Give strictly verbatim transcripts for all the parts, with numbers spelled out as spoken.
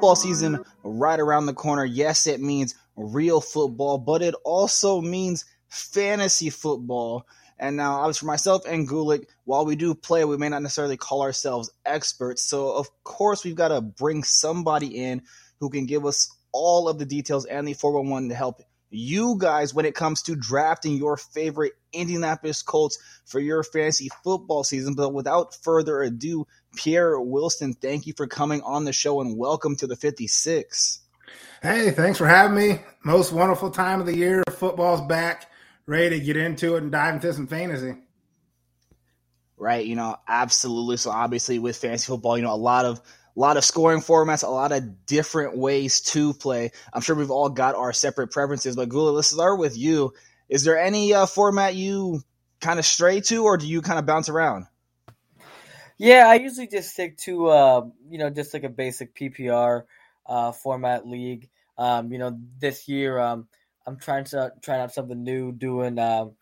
football season right around the corner. Yes, it means real football, but it also means fantasy football. And now, obviously, for myself and Gulick, while we do play, we may not necessarily call ourselves experts. So, of course, we've got to bring somebody in who can give us all of the details and the four one one to help you guys when it comes to drafting your favorite Indianapolis Colts for your fantasy football season. But without further ado, Pierre Wilson, thank you for coming on the show and welcome to the fifty-six. Hey, thanks for having me. Most wonderful time of the year. Football's back. Ready to get into it and dive into some fantasy. Right, you know, absolutely. So obviously with fantasy football, you know, a lot of a lot of scoring formats, a lot of different ways to play. I'm sure we've all got our separate preferences, but Gula, let's start with you. Is there any uh, format you kind of stray to, or do you kind of bounce around? Yeah, I usually just stick to, uh, you know, just like a basic P P R uh, format league. Um, you know, this year, um, I'm trying to trying out something new, doing um,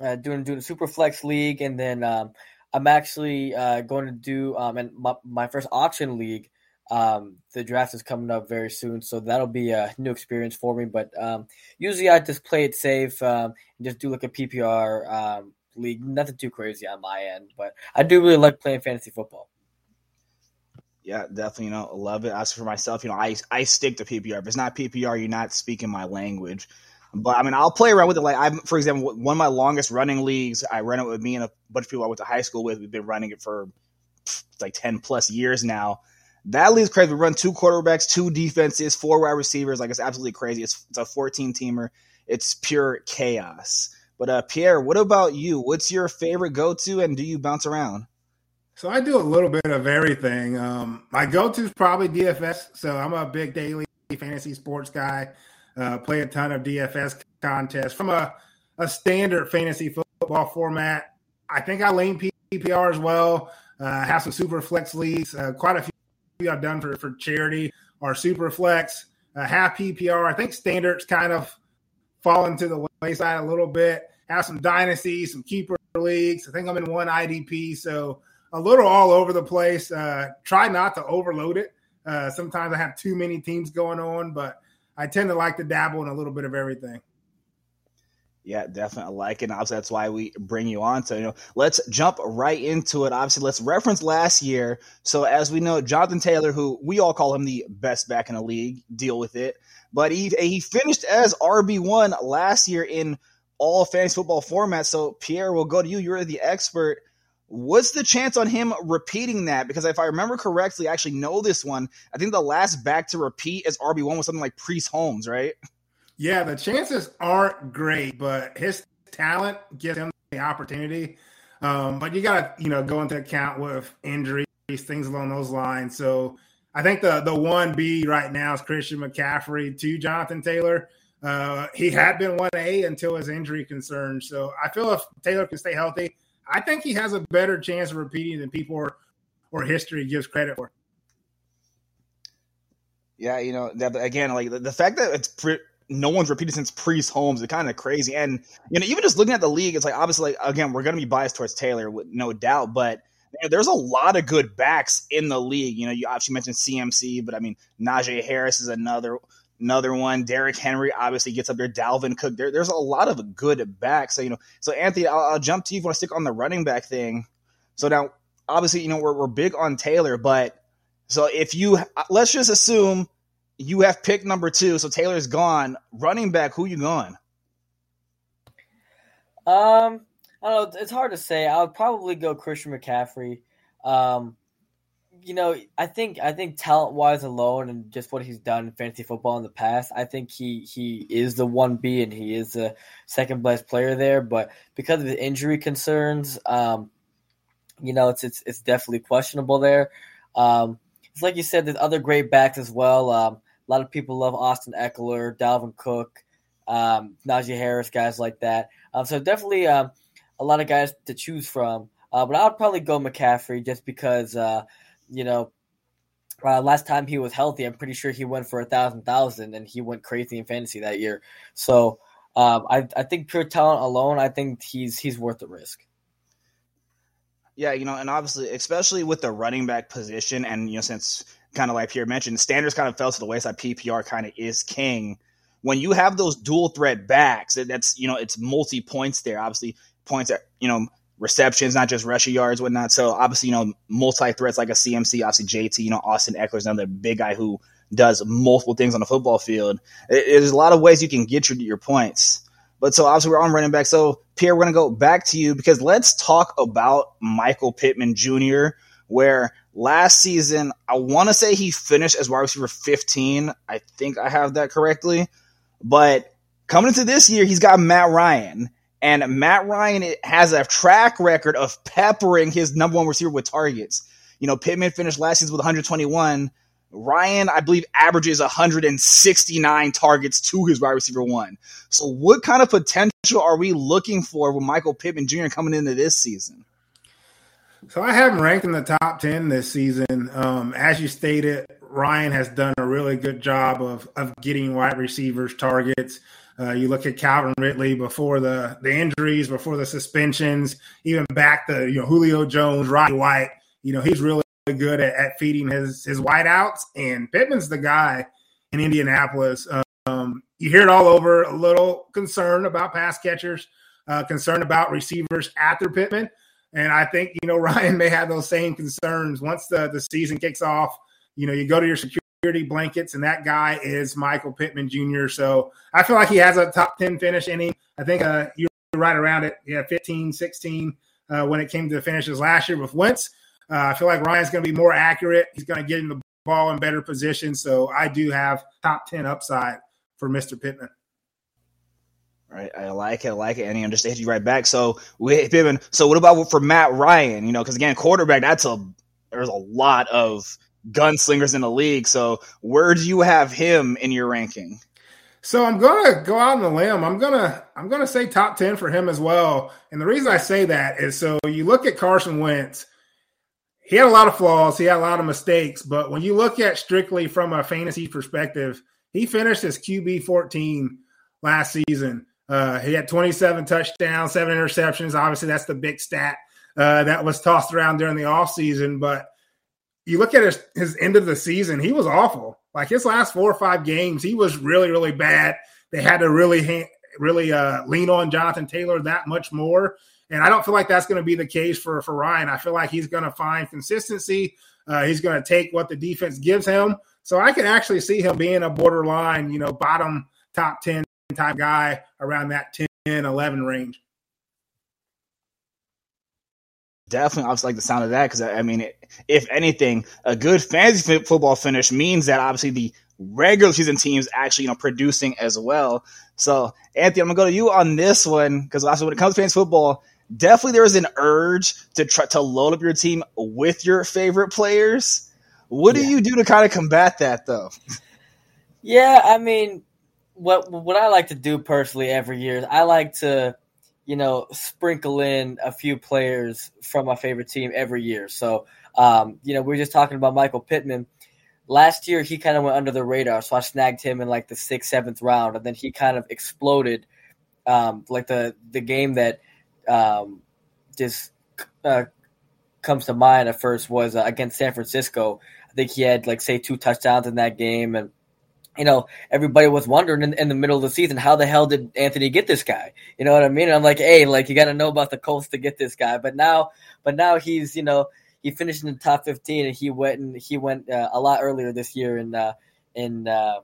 uh, doing doing a Superflex league, and then um, I'm actually uh, going to do um, and my, my first auction league. Um, the draft is coming up very soon, so that'll be a new experience for me. But um, usually I just play it safe um, and just do like a P P R um, league. Nothing too crazy on my end, but I do really like playing fantasy football. Yeah, definitely, you know, love it. As for myself, you know, I I stick to P P R. If it's not P P R, you're not speaking my language. But, I mean, I'll play around with it. Like, I'm, for example, one of my longest running leagues, I ran it with me and a bunch of people I went to high school with. We've been running it for, like, ten-plus years now. That league's crazy. We run two quarterbacks, two defenses, four wide receivers. Like, it's absolutely crazy. It's, it's a fourteen-teamer. It's pure chaos. But, uh, Pierre, what about you? What's your favorite go-to, and do you bounce around? So I do a little bit of everything. Um, my go-to is probably D F S. So I'm a big daily fantasy sports guy. Uh, play a ton of D F S contests. From a, a standard fantasy football format, I think I lean P P R as well. Uh, have some super flex leagues. Uh, quite a few I've done for, for charity or super flex. Uh, half P P R. I think standards kind of fallen to the wayside a little bit. Have some dynasties, some keeper leagues. I think I'm in one I D P, so a little all over the place. Uh, try not to overload it. Uh, sometimes I have too many teams going on, but I tend to like to dabble in a little bit of everything. Yeah, definitely. I like it. And obviously, that's why we bring you on. So, you know, let's jump right into it. Obviously, let's reference last year. So, as we know, Jonathan Taylor, who we all call him the best back in the league, deal with it. But he he finished as R B one last year in all fantasy football formats. So, Pierre, we'll go to you. You're the expert. What's the chance on him repeating that? Because if I remember correctly, I actually know this one. I think the last back to repeat as R B one was something like Priest Holmes, right? Yeah, the chances aren't great, but his talent gives him the opportunity. Um, but you got to, you know, go into account with injuries, things along those lines. So I think the the one B right now is Christian McCaffrey to Jonathan Taylor. Uh, he had been one A until his injury concern. So I feel if Taylor can stay healthy, I think he has a better chance of repeating than people or, or history gives credit for. Yeah, you know, that, again, like the, the fact that it's pre- no one's repeated since Priest Holmes is kind of crazy. And, you know, even just looking at the league, it's like obviously, like, again, we're going to be biased towards Taylor, with no doubt, but you know, there's a lot of good backs in the league. You know, you obviously mentioned C M C, but I mean, Najee Harris is another Another one. Derrick Henry obviously gets up there. Dalvin Cook. There, there's a lot of good backs. So, you know, so Anthony, I'll, I'll jump to you if you want to stick on the running back thing. So now, obviously, you know, we're, we're big on Taylor, but so if you, let's just assume you have pick number two. So Taylor's gone. Running back, who you going? Um, I don't know. It's hard to say. I would probably go Christian McCaffrey. Um, You know, I think I think talent-wise alone and just what he's done in fantasy football in the past, I think he, he is the one B and he is the second-best player there. But because of his injury concerns, um, you know, it's it's it's definitely questionable there. Um, it's like you said, there's other great backs as well. Um, a lot of people love Austin Ekeler, Dalvin Cook, um, Najee Harris, guys like that. Um, so definitely um, a lot of guys to choose from. Uh, but I would probably go McCaffrey just because uh, – You know, uh, last time he was healthy, I'm pretty sure he went for a thousand thousand, and he went crazy in fantasy that year. So um, I, I think pure talent alone, I think he's he's worth the risk. Yeah, you know, and obviously, especially with the running back position, and you know, since kind of like Pierre mentioned, standards kind of fell to the wayside. P P R kind of is king. When you have those dual threat backs, that's, you know, it's multi points there. Obviously, points are, you know, receptions, not just rushing yards, whatnot. So obviously, you know, multi threats like a C M C, obviously J T, you know, Austin Ekeler is another big guy who does multiple things on the football field. There's a lot of ways you can get your, your points. But so obviously we're on running back. So Pierre, we're going to go back to you because let's talk about Michael Pittman Junior, where last season, I want to say he finished as wide receiver fifteen. I think I have that correctly. But coming into this year, he's got Matt Ryan. And Matt Ryan has a track record of peppering his number one receiver with targets. You know, Pittman finished last season with one hundred twenty-one. Ryan, I believe, averages one hundred sixty-nine targets to his wide receiver one. So what kind of potential are we looking for with Michael Pittman Junior coming into this season? So I have him ranked in the top ten this season. Um, as you stated, Ryan has done a really good job of, of getting wide receivers targets. Uh, you look at Calvin Ridley before the, the injuries, before the suspensions, even back to, you know, Julio Jones, Roddy White. You know, he's really good at, at feeding his his wideouts, and Pittman's the guy in Indianapolis. Um, you hear it all over, a little concern about pass catchers, uh, concern about receivers after Pittman. And I think, you know, Ryan may have those same concerns once the, the season kicks off. You know, you go to your security blankets, and that guy is Michael Pittman Junior So I feel like he has a top ten finish inning. I think uh, you're right around it, yeah, fifteen, sixteen uh, when it came to the finishes last year with Wentz. Uh, I feel like Ryan's going to be more accurate. He's going to get him the ball in better position. So I do have top ten upside for Mister Pittman. All right, I like it, I like it, and I'm just hit you right back. So we hit Pittman. So what about for Matt Ryan? You know, because again, quarterback, that's a there's a lot of gunslingers in the league. So where do you have him in your ranking? So I'm gonna go out on the limb. I'm gonna I'm gonna say top ten for him as well. And the reason I say that is so you look at Carson Wentz. He had a lot of flaws. He had a lot of mistakes. But when you look at strictly from a fantasy perspective, he finished as Q B fourteen last season. Uh, he had twenty-seven touchdowns, seven interceptions. Obviously, that's the big stat uh, that was tossed around during the offseason. But you look at his, his end of the season, he was awful. Like his last four or five games, he was really, really bad. They had to really, really uh, lean on Jonathan Taylor that much more. And I don't feel like that's going to be the case for, for Ryan. I feel like he's going to find consistency. Uh, he's going to take what the defense gives him. So I can actually see him being a borderline, you know, bottom top ten type guy around that ten, eleven range. Definitely, I just like the sound of that because, I mean, if anything, a good fantasy football finish means that obviously the regular season teams actually, you know, producing as well. So, Anthony, I'm going to go to you on this one because obviously when it comes to fantasy football, definitely there is an urge to try to load up your team with your favorite players. What yeah. do you do to kind of combat that, though? Yeah, I mean, what what I like to do personally every year is I like to, you know, sprinkle in a few players from my favorite team every year. So, um, you know, we were just talking about Michael Pittman. Last year, he kind of went under the radar, so I snagged him in like the sixth, seventh round, and then he kind of exploded, um, like the the game that um, just uh, comes to mind at first was uh, against San Francisco. I think he had like say two touchdowns in that game, and you know everybody was wondering in, in the middle of the season how the hell did Anthony get this guy? You know what I mean? And I'm like, hey, like you got to know about the Colts to get this guy, but now, but now he's you know. He finished in the top fifteen, and he went and he went uh, a lot earlier this year in uh, in uh,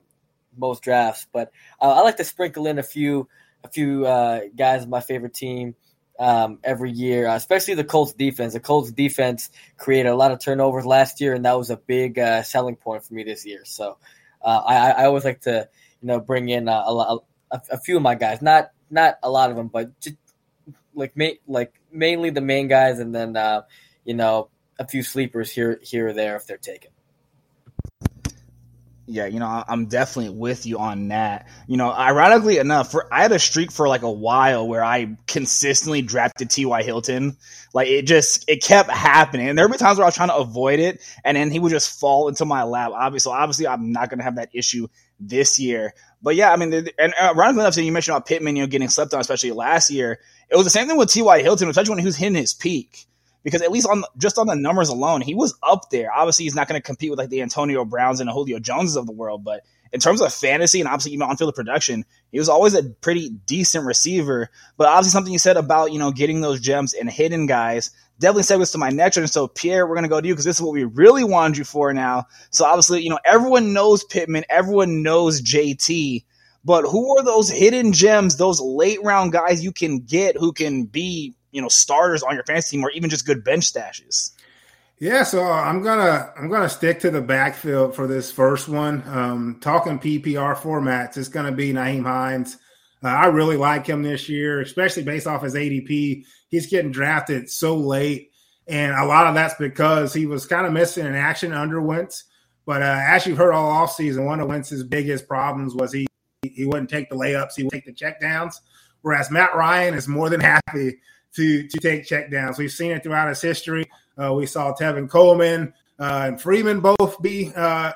most drafts. But uh, I like to sprinkle in a few a few uh, guys of my favorite team um, every year, uh, especially the Colts defense. The Colts defense created a lot of turnovers last year, and that was a big uh, selling point for me this year. So uh, I, I always like to you know bring in a, a, a few of my guys, not not a lot of them, but just like ma- like mainly the main guys, and then uh, you know. a few sleepers here, here or there if they're taken. Yeah, you know, I'm definitely with you on that. You know, ironically enough, for, I had a streak for like a while where I consistently drafted T Y. Hilton. Like it just, it kept happening. And there were times where I was trying to avoid it, and then he would just fall into my lap. Obviously, obviously I'm not going to have that issue this year. But yeah, I mean, and ironically enough, so you mentioned about Pittman, you know, getting slept on, especially last year. It was the same thing with T Y. Hilton, especially when he was hitting his peak. because at least on just on the numbers alone, he was up there. Obviously, he's not going to compete with like the Antonio Browns and the Julio Joneses of the world, but in terms of fantasy and obviously even on-field production, he was always a pretty decent receiver. But obviously something you said about, you know, getting those gems and hidden guys definitely segues to my next one. So, Pierre, we're going to go to you because this is what we really wanted you for now. So, obviously, you know, everyone knows Pittman. Everyone knows J T. But who are those hidden gems, those late-round guys you can get who can be, you know, starters on your fantasy team or even just good bench stashes? Yeah, so I'm gonna I'm gonna stick to the backfield for this first one. Um, talking P P R formats, it's gonna be Nyheim Hines. Uh, I really like him this year, especially based off his A D P. He's getting drafted so late, and a lot of that's because he was kind of missing in action under Wentz. But uh, as you've heard all offseason, one of Wentz's biggest problems was he he wouldn't take the layups, he would take the checkdowns. Whereas Matt Ryan is more than happy to to take checkdowns. We've seen it throughout his history. Uh, we saw Tevin Coleman uh, and Freeman both be uh,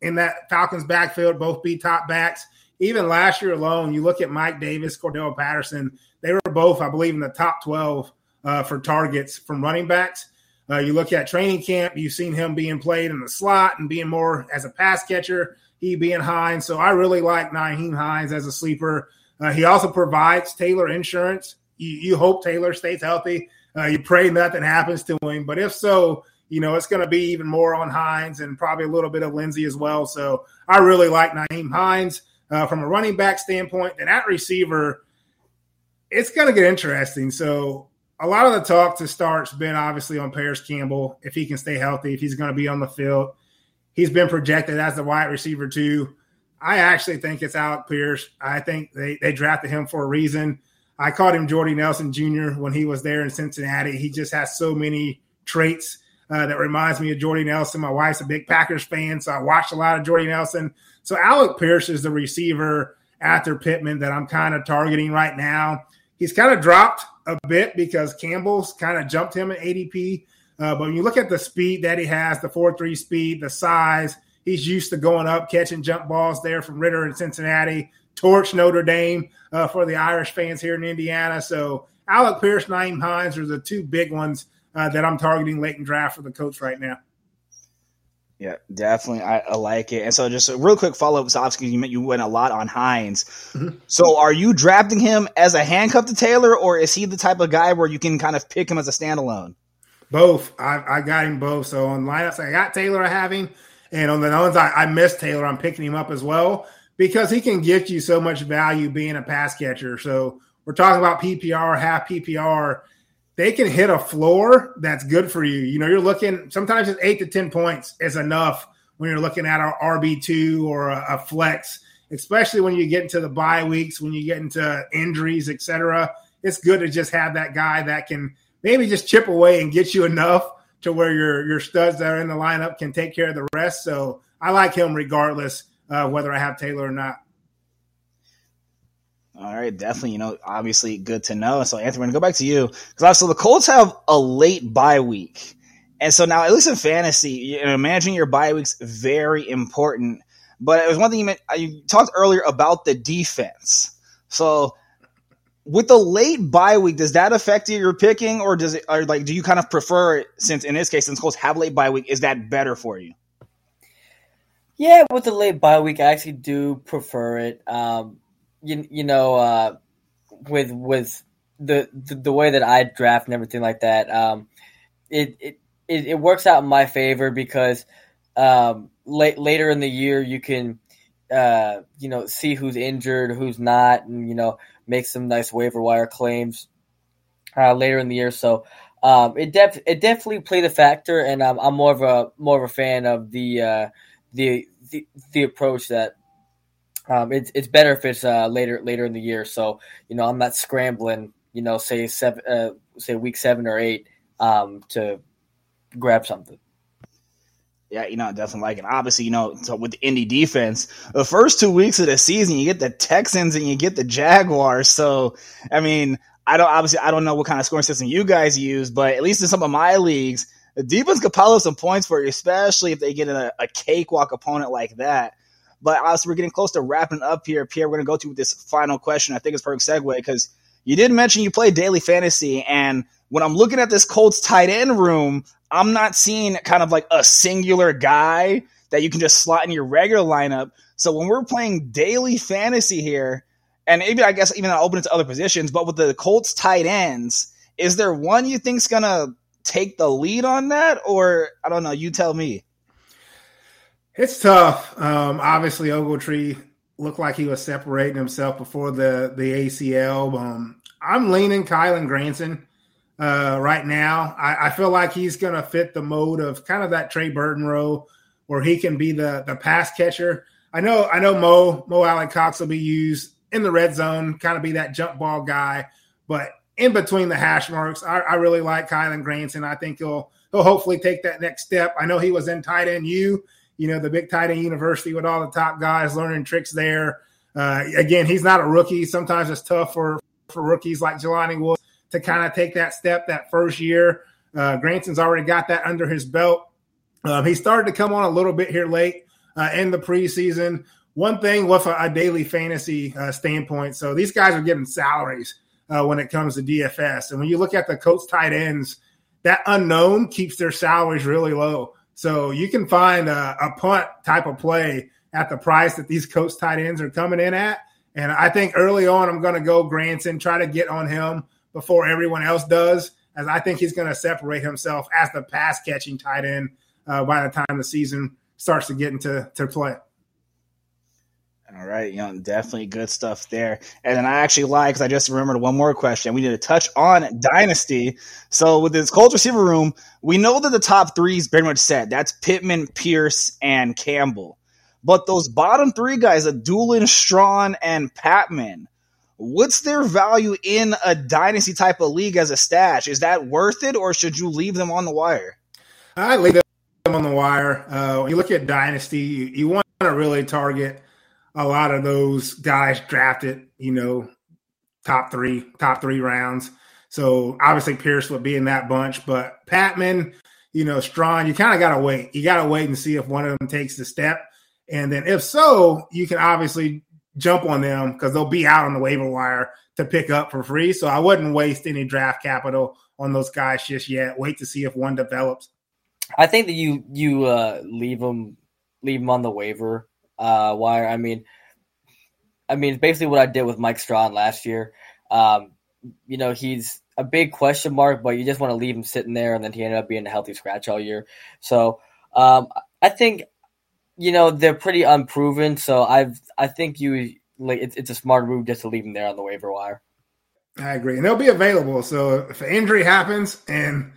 in that Falcons backfield, both be top backs. Even last year alone, you look at Mike Davis, Cordell Patterson, they were both, I believe, in the top twelve uh, for targets from running backs. Uh, you look at training camp, you've seen him being played in the slot and being more as a pass catcher, he being Hines. So I really like Nyheim Hines as a sleeper. Uh, he also provides Taylor insurance. You, you hope Taylor stays healthy. Uh, you pray nothing happens to him. But if so, you know, it's going to be even more on Hines and probably a little bit of Lindsey as well. So I really like Nyheim Hines uh, from a running back standpoint. And at receiver, it's going to get interesting. So a lot of the talk to start's been obviously on Paris Campbell, if he can stay healthy, if he's going to be on the field. He's been projected as the wide receiver too. I actually think it's Alec Pierce. I think they, they drafted him for a reason. I called him Jordy Nelson Junior when he was there in Cincinnati. He just has so many traits uh, that reminds me of Jordy Nelson. My wife's a big Packers fan, so I watched a lot of Jordy Nelson. So Alec Pierce is the receiver after Pittman that I'm kind of targeting right now. He's kind of dropped a bit because Campbell's kind of jumped him in A D P. Uh, but when you look at the speed that he has, the four three speed, the size, he's used to going up, catching jump balls there from Ritter in Cincinnati. Torch Notre Dame uh, for the Irish fans here in Indiana. So Alec Pierce, Nyheim Hines are the two big ones uh, that I'm targeting late in draft for the coach right now. Yeah, definitely. I, I like it. And so just a real quick follow-up, Sofsky, you, you went a lot on Hines. Mm-hmm. So are you drafting him as a handcuff to Taylor, or is he the type of guy where you can kind of pick him as a standalone? Both. I, I got him both. So on lineups, I got Taylor I have him, and on the ones I, I missed Taylor, I'm picking him up as well. Because he can get you so much value being a pass catcher. So we're talking about P P R, half P P R. They can hit a floor that's good for you. You know, you're looking – sometimes it's eight to ten points is enough when you're looking at an R B two or a, a flex, especially when you get into the bye weeks, when you get into injuries, et cetera. It's good to just have that guy that can maybe just chip away and get you enough to where your, your studs that are in the lineup can take care of the rest. So I like him regardless. Uh, whether I have Taylor or not. All right, definitely, you know, obviously good to know. So, Anthony, we're going to go back to you. Because obviously the Colts have a late bye week. And so now, at least in fantasy, you know, managing your bye weeks is very important. But it was one thing you, meant, you talked earlier about the defense. So with the late bye week, does that affect your picking? Or does it, or like, do you kind of prefer it since, in this case, since Colts have late bye week, is that better for you? Yeah, with the late bye week, I actually do prefer it. Um, you, you know, uh, with with the, the the way that I draft and everything like that, um, it, it it works out in my favor because um, late later in the year you can uh, you know see who's injured, who's not, and you know make some nice waiver wire claims uh, later in the year. So um, it def it definitely played a factor, and I'm, I'm more of a more of a fan of the. Uh, The, the the approach that um, it's it's better if it's uh, later later in the year. So you know I'm not scrambling. You know, say seven, uh, say week seven or eight um, to grab something. Yeah, you know, definitely like it. Obviously, you know, so with the Indy defense, the first two weeks of the season, you get the Texans and you get the Jaguars. So I mean, I don't obviously I don't know what kind of scoring system you guys use, but at least in some of my leagues. The defense could pile up some points for you, especially if they get a, a cakewalk opponent like that. But obviously, we're getting close to wrapping up here. Pierre, we're going to go to with this final question. I think it's a perfect segue because you did mention you play daily fantasy, and when I'm looking at this Colts tight end room, I'm not seeing kind of like a singular guy that you can just slot in your regular lineup. So when we're playing daily fantasy here, and maybe I guess even I'll open it to other positions, but with the Colts tight ends, is there one you think's going to take the lead on that? Or I don't know. You tell me. It's tough. Um, obviously, Ogletree looked like he was separating himself before the, the A C L. Um, I'm leaning Kylan Granson uh, right now. I, I feel like he's going to fit the mode of kind of that Trey Burton role where he can be the, the pass catcher. I know I know Mo, Mo Ali Cox will be used in the red zone, kind of be that jump ball guy. But in between the hash marks, I, I really like Kylan Granson. I think he'll, he'll hopefully take that next step. I know he was in tight end U. You know, the big tight end university with all the top guys learning tricks there. Uh, again, he's not a rookie. Sometimes it's tough for, for rookies like Jelani Woods to kind of take that step that first year. Uh, Granson's already got that under his belt. Um, he started to come on a little bit here late uh, in the preseason. One thing with a, a daily fantasy uh, standpoint, so these guys are getting salaries uh, when it comes to D F S. And when you look at the Colts tight ends, that unknown keeps their salaries really low. So you can find a, a punt type of play at the price that these Colts tight ends are coming in at. And I think early on I'm going to go Granson, try to get on him before everyone else does, as I think he's going to separate himself as the pass-catching tight end uh, by the time the season starts to get into to play. All right, you know, definitely good stuff there. And then I actually lied because I just remembered one more question. We need to touch on Dynasty. So with this Colts receiver room, we know that the top three is very much set. That's Pittman, Pierce, and Campbell. But those bottom three guys, Doolin, Strachan, and Pittman, what's their value in a Dynasty type of league as a stash? Is that worth it, or should you leave them on the wire? I leave them on the wire. Uh, when you look at Dynasty, you, you want to really target a lot of those guys drafted, you know, top three, top three rounds. So obviously Pierce would be in that bunch, but Pittman, you know, Strachan, you kind of got to wait. You got to wait and see if one of them takes the step. And then if so, you can obviously jump on them because they'll be out on the waiver wire to pick up for free. So I wouldn't waste any draft capital on those guys just yet. Wait to see if one develops. I think that you, you uh, leave them, leave them on the waiver Uh, wire. I mean, I mean, it's basically what I did with Mike Strachan last year. Um, you know, he's a big question mark, but you just want to leave him sitting there, and then he ended up being a healthy scratch all year. So um, I think, you know, they're pretty unproven. So I've, I think you, like, it's, it's a smart move just to leave him there on the waiver wire. I agree, and they'll be available. So if an injury happens, and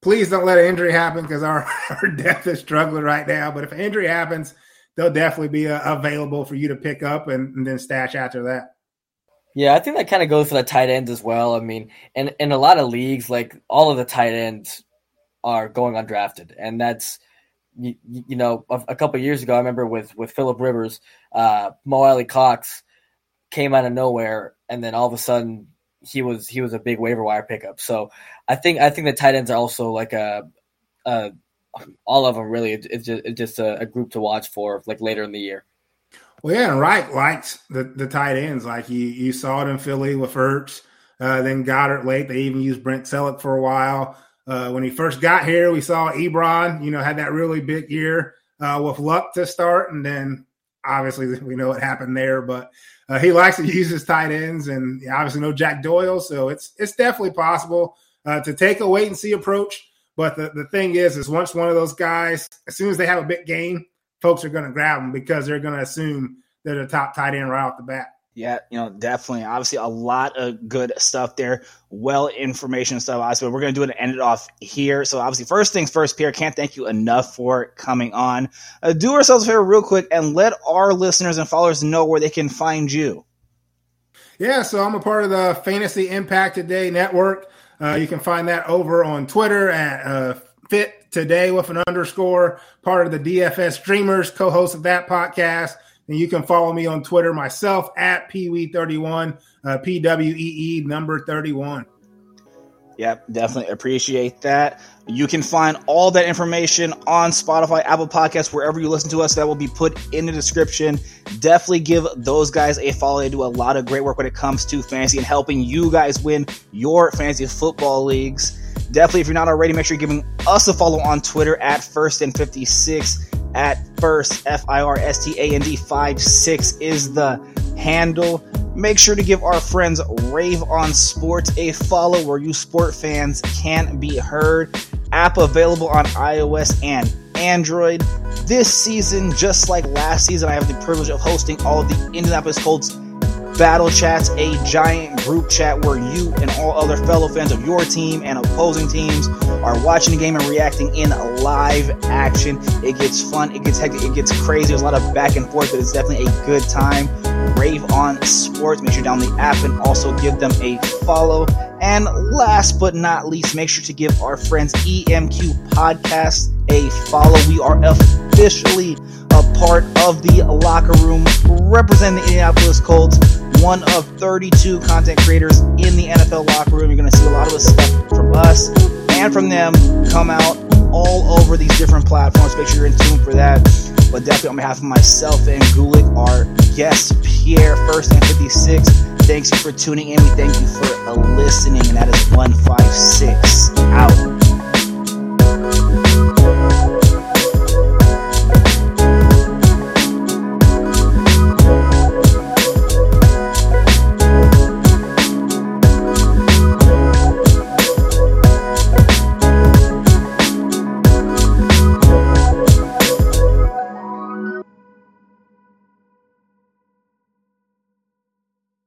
please don't let an injury happen because our, our depth is struggling right now. But if an injury happens, they'll definitely be uh, available for you to pick up and, and then stash after that. Yeah, I think that kind of goes for the tight ends as well. I mean, and in a lot of leagues, like all of the tight ends are going undrafted. And that's, you, you know, a, a couple of years ago, I remember with, with Philip Rivers, uh, Mo Ali Cox came out of nowhere. And then all of a sudden he was, he was a big waiver wire pickup. So I think, I think the tight ends are also like a, a, all of them really. It's just, it's just a, a group to watch for, like later in the year. Well, yeah, and Wright likes the, the tight ends. Like you, you saw it in Philly with Ertz, uh, then Goddard late. They even used Brent Selleck for a while. Uh, when he first got here, we saw Ebron. You know, had that really big year uh, with Luck to start, and then obviously we know what happened there. But uh, he likes to use his tight ends, and obviously no Jack Doyle, so it's it's definitely possible uh, to take a wait and see approach. But the, the thing is, is once one of those guys, as soon as they have a big game, folks are going to grab them because they're going to assume they're the top tight end right off the bat. Yeah, you know, definitely. Obviously, a lot of good stuff there. Well, information stuff. Obviously, but we're going to do it and end it off here. So, obviously, first things first, Pierre, can't thank you enough for coming on. Uh, do ourselves a favor real quick and let our listeners and followers know where they can find you. Yeah, so I'm a part of the Fantasy Impact Today Network. Uh, you can find that over on Twitter at uh, Fit Today with an underscore, part of the D F S Streamers, co-host of that podcast. And you can follow me on Twitter myself at P W E thirty-one, uh, P W E E number thirty-one. Yep, definitely appreciate that. You can find all that information on Spotify, Apple Podcasts, wherever you listen to us. That will be put in the description. Definitely give those guys a follow. They do a lot of great work when it comes to fantasy and helping you guys win your fantasy football leagues. Definitely, if you're not already, make sure you're giving us a follow on Twitter at First and fifty-six, at First, F I R S T A N D, five six is the handle. Make sure to give our friends Rave on Sports a follow, where you sport fans can be heard. App available on iOS and Android. This season, just like last season, I have the privilege of hosting all of the Indianapolis Colts Battle Chats, a giant group chat where you and all other fellow fans of your team and opposing teams are watching the game and reacting in live action. It gets fun, it gets hectic, it gets crazy. There's a lot of back and forth, but it's definitely a good time. Rave on Sports. Make sure you download the app and also give them a follow. And last but not least, make sure to give our friends E M Q Podcast a follow. We are officially a part of the locker room, representing the Indianapolis Colts, one of thirty-two content creators in the N F L locker room. You're going to see a lot of the stuff from us and from them come out all over these different platforms. Make sure you're in tune for that. But definitely on behalf of myself and Gulick, our guest, Pierre, First and fifty-six, thanks for tuning in. We thank you for listening, and that is one five six.